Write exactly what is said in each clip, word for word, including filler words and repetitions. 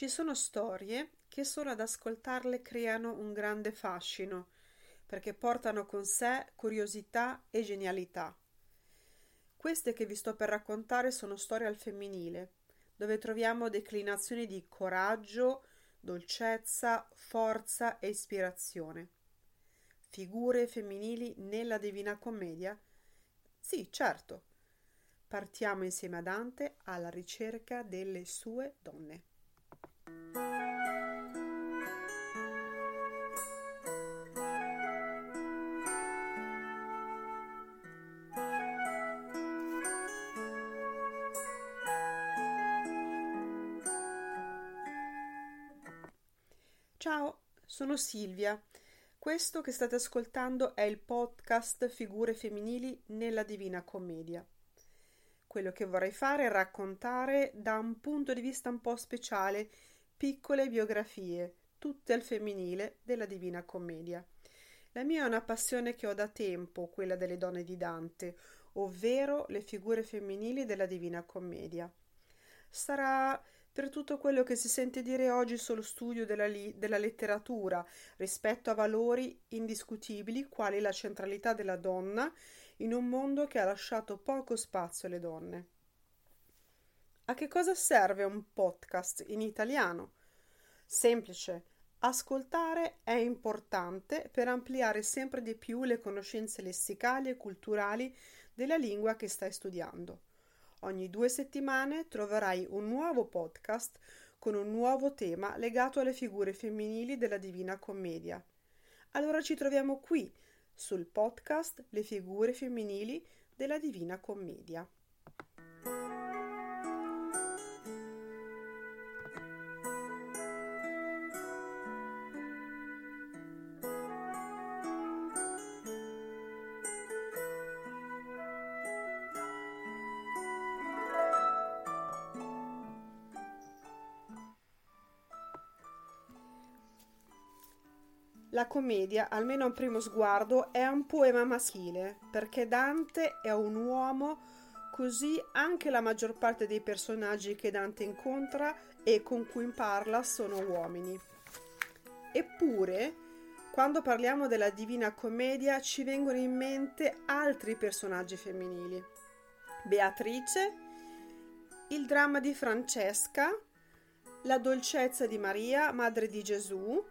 Ci sono storie che solo ad ascoltarle creano un grande fascino, perché portano con sé curiosità e genialità. Queste che vi sto per raccontare sono storie al femminile, dove troviamo declinazioni di coraggio, dolcezza, forza e ispirazione. Figure femminili nella Divina Commedia? Sì, certo. Partiamo insieme a Dante alla ricerca delle sue donne. Ciao, sono Silvia. Questo che state ascoltando è il podcast Figure femminili nella Divina Commedia. Quello che vorrei fare è raccontare da un punto di vista un po' speciale piccole biografie, tutte al femminile, della Divina Commedia. La mia è una passione che ho da tempo, quella delle donne di Dante, ovvero le figure femminili della Divina Commedia. Sarà per tutto quello che si sente dire oggi solo studio della, li- della letteratura rispetto a valori indiscutibili quali la centralità della donna in un mondo che ha lasciato poco spazio alle donne. A che cosa serve un podcast in italiano? Semplice, ascoltare è importante per ampliare sempre di più le conoscenze lessicali e culturali della lingua che stai studiando. Ogni due settimane troverai un nuovo podcast con un nuovo tema legato alle figure femminili della Divina Commedia. Allora ci troviamo qui, sul podcast Le figure femminili della Divina Commedia. La commedia, almeno a un primo sguardo, è un poema maschile, perché Dante è un uomo, così anche la maggior parte dei personaggi che Dante incontra e con cui parla sono uomini. Eppure, quando parliamo della Divina Commedia ci vengono in mente altri personaggi femminili. Beatrice, il dramma di Francesca, la dolcezza di Maria, madre di Gesù.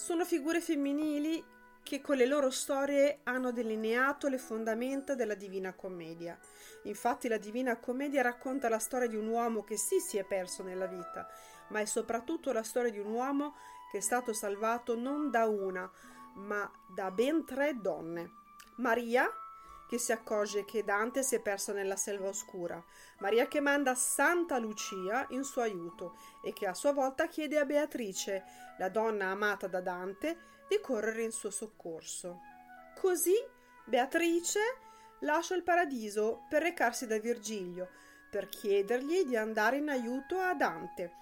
Sono figure femminili che con le loro storie hanno delineato le fondamenta della Divina Commedia. Infatti la Divina Commedia racconta la storia di un uomo che sì si è perso nella vita, ma è soprattutto la storia di un uomo che è stato salvato non da una, ma da ben tre donne. Maria, che si accorge che Dante si è perso nella selva oscura, Maria che manda Santa Lucia in suo aiuto e che a sua volta chiede a Beatrice, la donna amata da Dante, di correre in suo soccorso. Così Beatrice lascia il paradiso per recarsi da Virgilio, per chiedergli di andare in aiuto a Dante,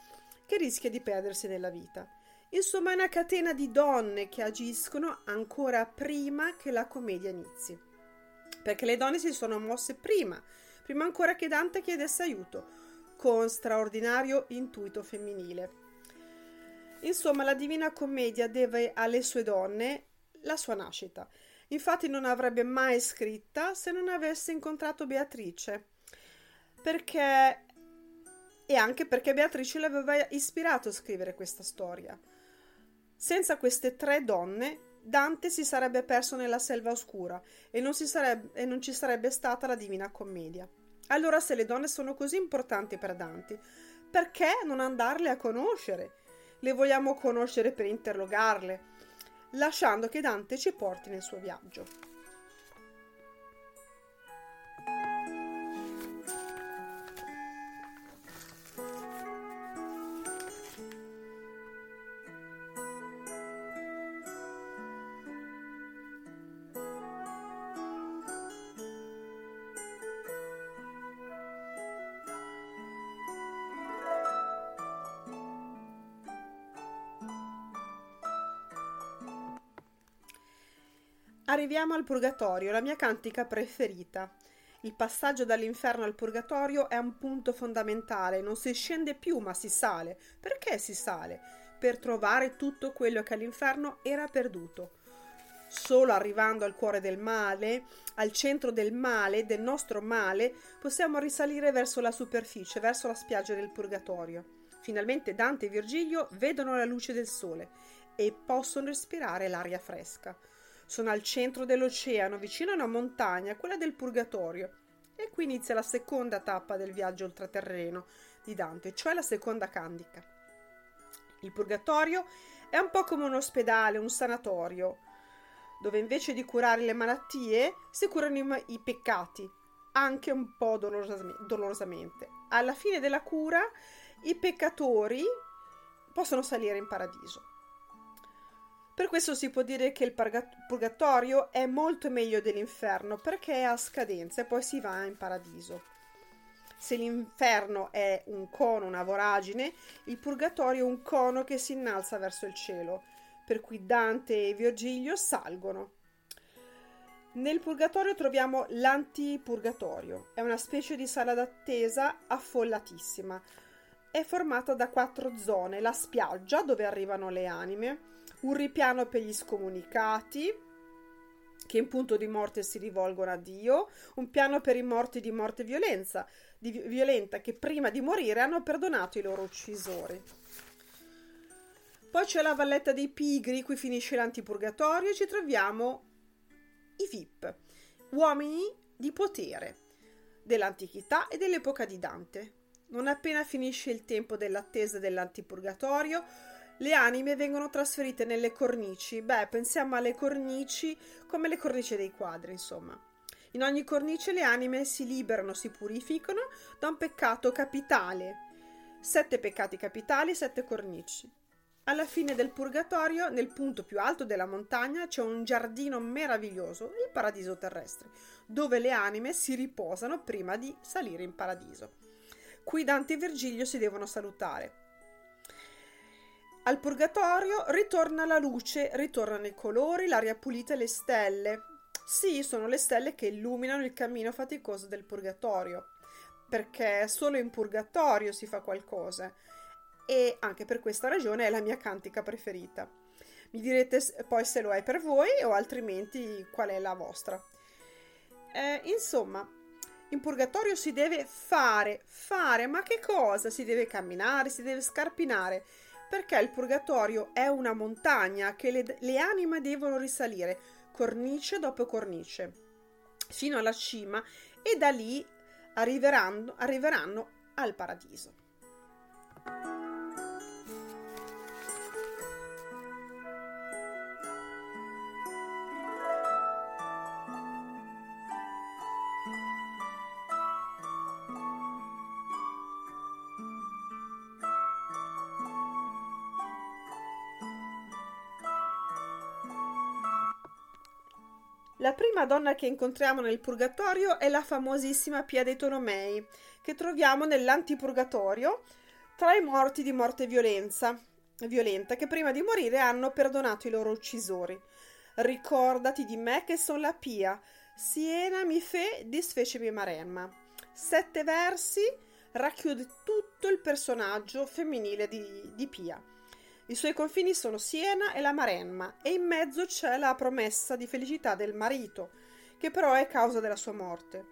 che rischia di perdersi nella vita. Insomma, è una catena di donne che agiscono ancora prima che la commedia inizi. Perché le donne si sono mosse prima, prima ancora che Dante chiedesse aiuto, con straordinario intuito femminile. Insomma, la Divina Commedia deve alle sue donne la sua nascita. Infatti non avrebbe mai scritta se non avesse incontrato Beatrice, perché e anche perché Beatrice l'aveva ispirato a scrivere questa storia. Senza queste tre donne, Dante si sarebbe perso nella selva oscura e non, si sarebbe, e non ci sarebbe stata la Divina Commedia. Allora, se le donne sono così importanti per Dante, perché non andarle a conoscere? Le vogliamo conoscere per interrogarle, lasciando che Dante ci porti nel suo viaggio. Arriviamo al Purgatorio, la mia cantica preferita. Il passaggio dall'inferno al purgatorio è un punto fondamentale, non si scende più ma si sale. Perché si sale? Per trovare tutto quello che all'inferno era perduto. Solo arrivando al cuore del male, al centro del male, del nostro male, possiamo risalire verso la superficie, verso la spiaggia del purgatorio. Finalmente Dante e Virgilio vedono la luce del sole e possono respirare l'aria fresca. Sono al centro dell'oceano, vicino a una montagna, quella del Purgatorio. E qui inizia la seconda tappa del viaggio ultraterreno di Dante, cioè la seconda candica. Il Purgatorio è un po' come un ospedale, un sanatorio, dove invece di curare le malattie si curano i peccati, anche un po' dolorosamente. Alla fine della cura i peccatori possono salire in paradiso. Per questo si può dire che il purgatorio è molto meglio dell'inferno, perché è a scadenza e poi si va in paradiso. Se l'inferno è un cono, una voragine, il purgatorio è un cono che si innalza verso il cielo, per cui Dante e Virgilio salgono. Nel purgatorio troviamo l'antipurgatorio, è una specie di sala d'attesa affollatissima. È formata da quattro zone: la spiaggia, dove arrivano le anime, un ripiano per gli scomunicati che in punto di morte si rivolgono a Dio, un piano per i morti di morte violenza, di violenta che prima di morire hanno perdonato i loro uccisori. Poi c'è la valletta dei pigri, qui finisce l'antipurgatorio, e ci troviamo i V I P, uomini di potere dell'antichità e dell'epoca di Dante. Non appena finisce il tempo dell'attesa dell'antipurgatorio, le anime vengono trasferite nelle cornici. Beh, pensiamo alle cornici come le cornici dei quadri, insomma. In ogni cornice le anime si liberano, si purificano da un peccato capitale. Sette peccati capitali, sette cornici. Alla fine del purgatorio, nel punto più alto della montagna, c'è un giardino meraviglioso, il paradiso terrestre, dove le anime si riposano prima di salire in paradiso. Qui Dante e Virgilio si devono salutare. Al purgatorio ritorna la luce, ritornano i colori, l'aria pulita e le stelle. Sì, sono le stelle che illuminano il cammino faticoso del purgatorio, perché solo in purgatorio si fa qualcosa, e anche per questa ragione è la mia cantica preferita. Mi direte poi se lo è per voi o altrimenti qual è la vostra. Eh, insomma, in purgatorio si deve fare, fare, ma che cosa? Si deve camminare, si deve scarpinare, perché il purgatorio è una montagna che le, le anime devono risalire, cornice dopo cornice, fino alla cima, e da lì arriveranno, arriveranno al paradiso. La prima donna che incontriamo nel purgatorio è la famosissima Pia dei Tolomei, che troviamo nell'antipurgatorio tra i morti di morte violenza, violenta, che prima di morire hanno perdonato i loro uccisori. Ricordati di me che son la Pia, Siena mi fe, disfecemi Maremma. Sette versi racchiude tutto il personaggio femminile di, di Pia. I suoi confini sono Siena e la Maremma, e in mezzo c'è la promessa di felicità del marito, che però è causa della sua morte.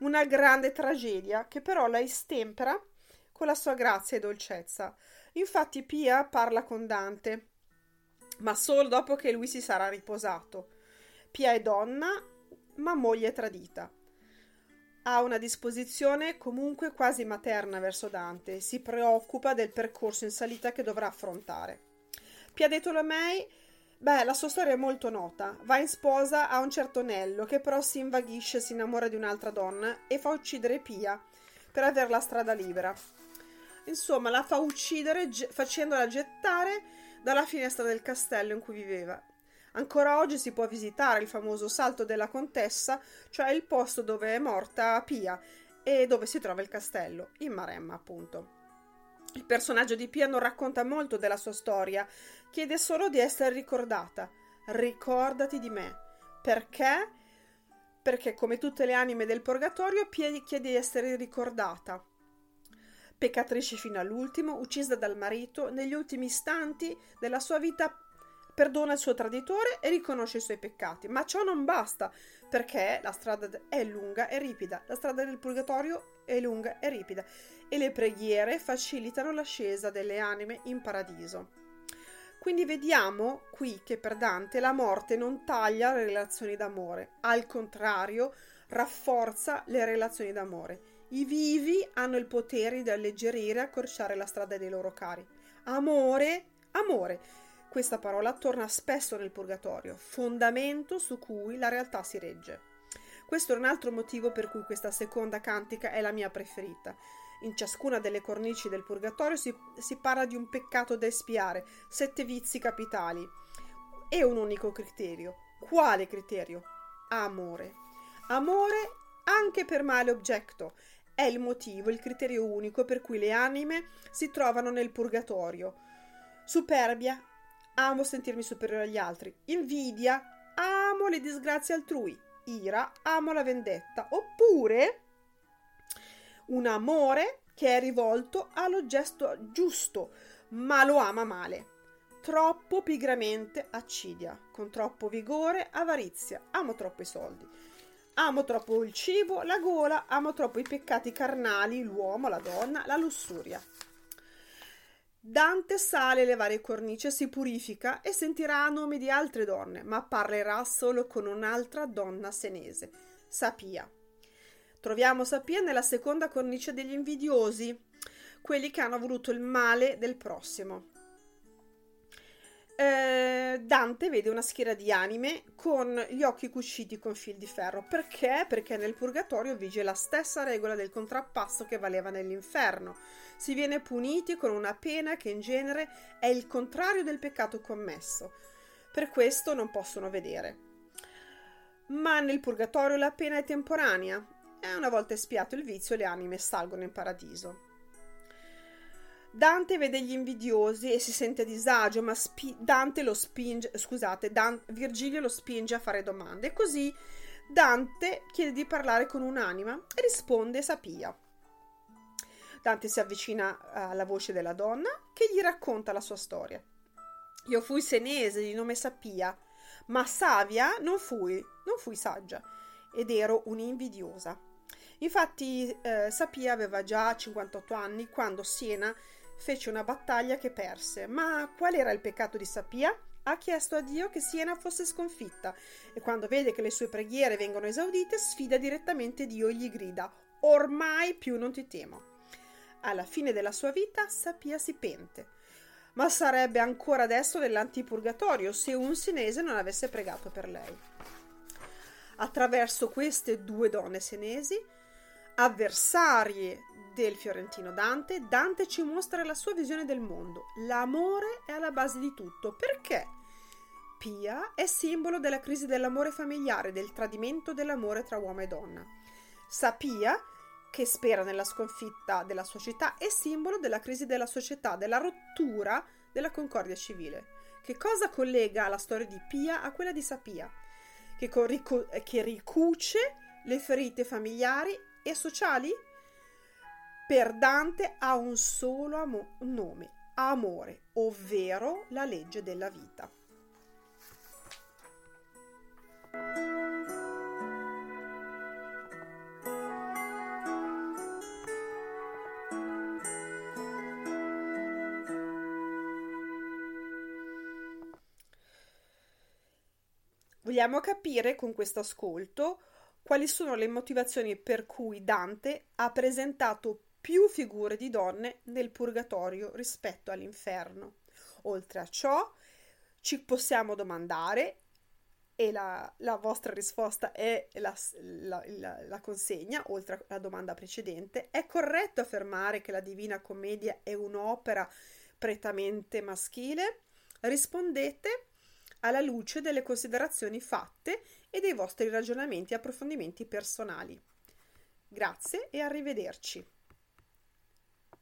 Una grande tragedia che però la istempera con la sua grazia e dolcezza. Infatti Pia parla con Dante, ma solo dopo che lui si sarà riposato. Pia è donna, ma moglie tradita. Ha una disposizione comunque quasi materna verso Dante, si preoccupa del percorso in salita che dovrà affrontare. Pia dei Tolomei, beh, la sua storia è molto nota. Va in sposa a un certo Nello, che però si invaghisce, si innamora di un'altra donna e fa uccidere Pia per averla strada libera. Insomma, la fa uccidere ge- facendola gettare dalla finestra del castello in cui viveva. Ancora oggi si può visitare il famoso Salto della Contessa, cioè il posto dove è morta Pia e dove si trova il castello, in Maremma appunto. Il personaggio di Pia non racconta molto della sua storia, chiede solo di essere ricordata. Ricordati di me, perché perché, come tutte le anime del Purgatorio, Pia chiede di essere ricordata. Peccatrice fino all'ultimo, uccisa dal marito, negli ultimi istanti della sua vita perdona il suo traditore e riconosce i suoi peccati. Ma ciò non basta, perché la strada è lunga e ripida, la strada del Purgatorio è lunga e ripida, e le preghiere facilitano l'ascesa delle anime in paradiso. Quindi vediamo qui che per Dante la morte non taglia le relazioni d'amore, al contrario rafforza le relazioni d'amore. I vivi hanno il potere di alleggerire e accorciare la strada dei loro cari. Amore, amore, questa parola torna spesso nel Purgatorio, fondamento su cui la realtà si regge. Questo è un altro motivo per cui questa seconda cantica è la mia preferita. In ciascuna delle cornici del Purgatorio si, si parla di un peccato da espiare, sette vizi capitali e un unico criterio. Quale criterio? Amore. Amore anche per male oggetto. È il motivo, il criterio unico per cui le anime si trovano nel Purgatorio. Superbia, amo sentirmi superiore agli altri. Invidia, amo le disgrazie altrui. Ira, amo la vendetta. Oppure un amore che è rivolto allo gesto giusto, ma lo ama male. Troppo pigramente accidia, con troppo vigore avarizia, amo troppo i soldi, amo troppo il cibo, la gola, amo troppo i peccati carnali, l'uomo, la donna, la lussuria. Dante sale le varie cornici, si purifica e sentirà nomi di altre donne, ma parlerà solo con un'altra donna senese, Sapia. Troviamo Sapia nella seconda cornice degli invidiosi, quelli che hanno voluto il male del prossimo. Eh, Dante vede una schiera di anime con gli occhi cuciti con fil di ferro. Perché? Perché nel Purgatorio vige la stessa regola del contrappasso che valeva nell'inferno. Si viene puniti con una pena che in genere è il contrario del peccato commesso. Per questo non possono vedere. Ma nel Purgatorio la pena è temporanea. E una volta espiato il vizio, le anime salgono in paradiso. Dante vede gli invidiosi e si sente a disagio, ma spi- Dante lo spinge, scusate, Dan- Virgilio lo spinge a fare domande. E così Dante chiede di parlare con un'anima e risponde Sapia. Dante si avvicina alla voce della donna che gli racconta la sua storia. Io fui senese di nome Sapia, ma savia non fui, non fui saggia ed ero un'invidiosa. Infatti eh, Sapia aveva già cinquantotto anni quando Siena fece una battaglia che perse. Ma qual era il peccato di Sapia? Ha chiesto a Dio che Siena fosse sconfitta e quando vede che le sue preghiere vengono esaudite sfida direttamente Dio e gli grida: ormai più non ti temo. Alla fine della sua vita Sapia si pente, ma sarebbe ancora adesso nell'antipurgatorio se un senese non avesse pregato per lei. Attraverso queste due donne senesi, avversarie del fiorentino Dante, Dante ci mostra la sua visione del mondo. L'amore è alla base di tutto, perché Pia è simbolo della crisi dell'amore familiare, del tradimento dell'amore tra uomo e donna. Sapia, che spera nella sconfitta della società, è simbolo della crisi della società, della rottura della concordia civile. Che cosa collega la storia di Pia a quella di Sapia? Che, ricu- che ricuce le ferite familiari e sociali? Per Dante ha un solo amo- nome, amore, ovvero la legge della vita. Vogliamo capire con questo ascolto quali sono le motivazioni per cui Dante ha presentato più figure di donne nel Purgatorio rispetto all'inferno. Oltre a ciò, ci possiamo domandare, e la, la vostra risposta è la, la, la, la consegna, oltre alla domanda precedente: è corretto affermare che la Divina Commedia è un'opera prettamente maschile? Rispondete alla luce delle considerazioni fatte e dei vostri ragionamenti e approfondimenti personali. Grazie e arrivederci.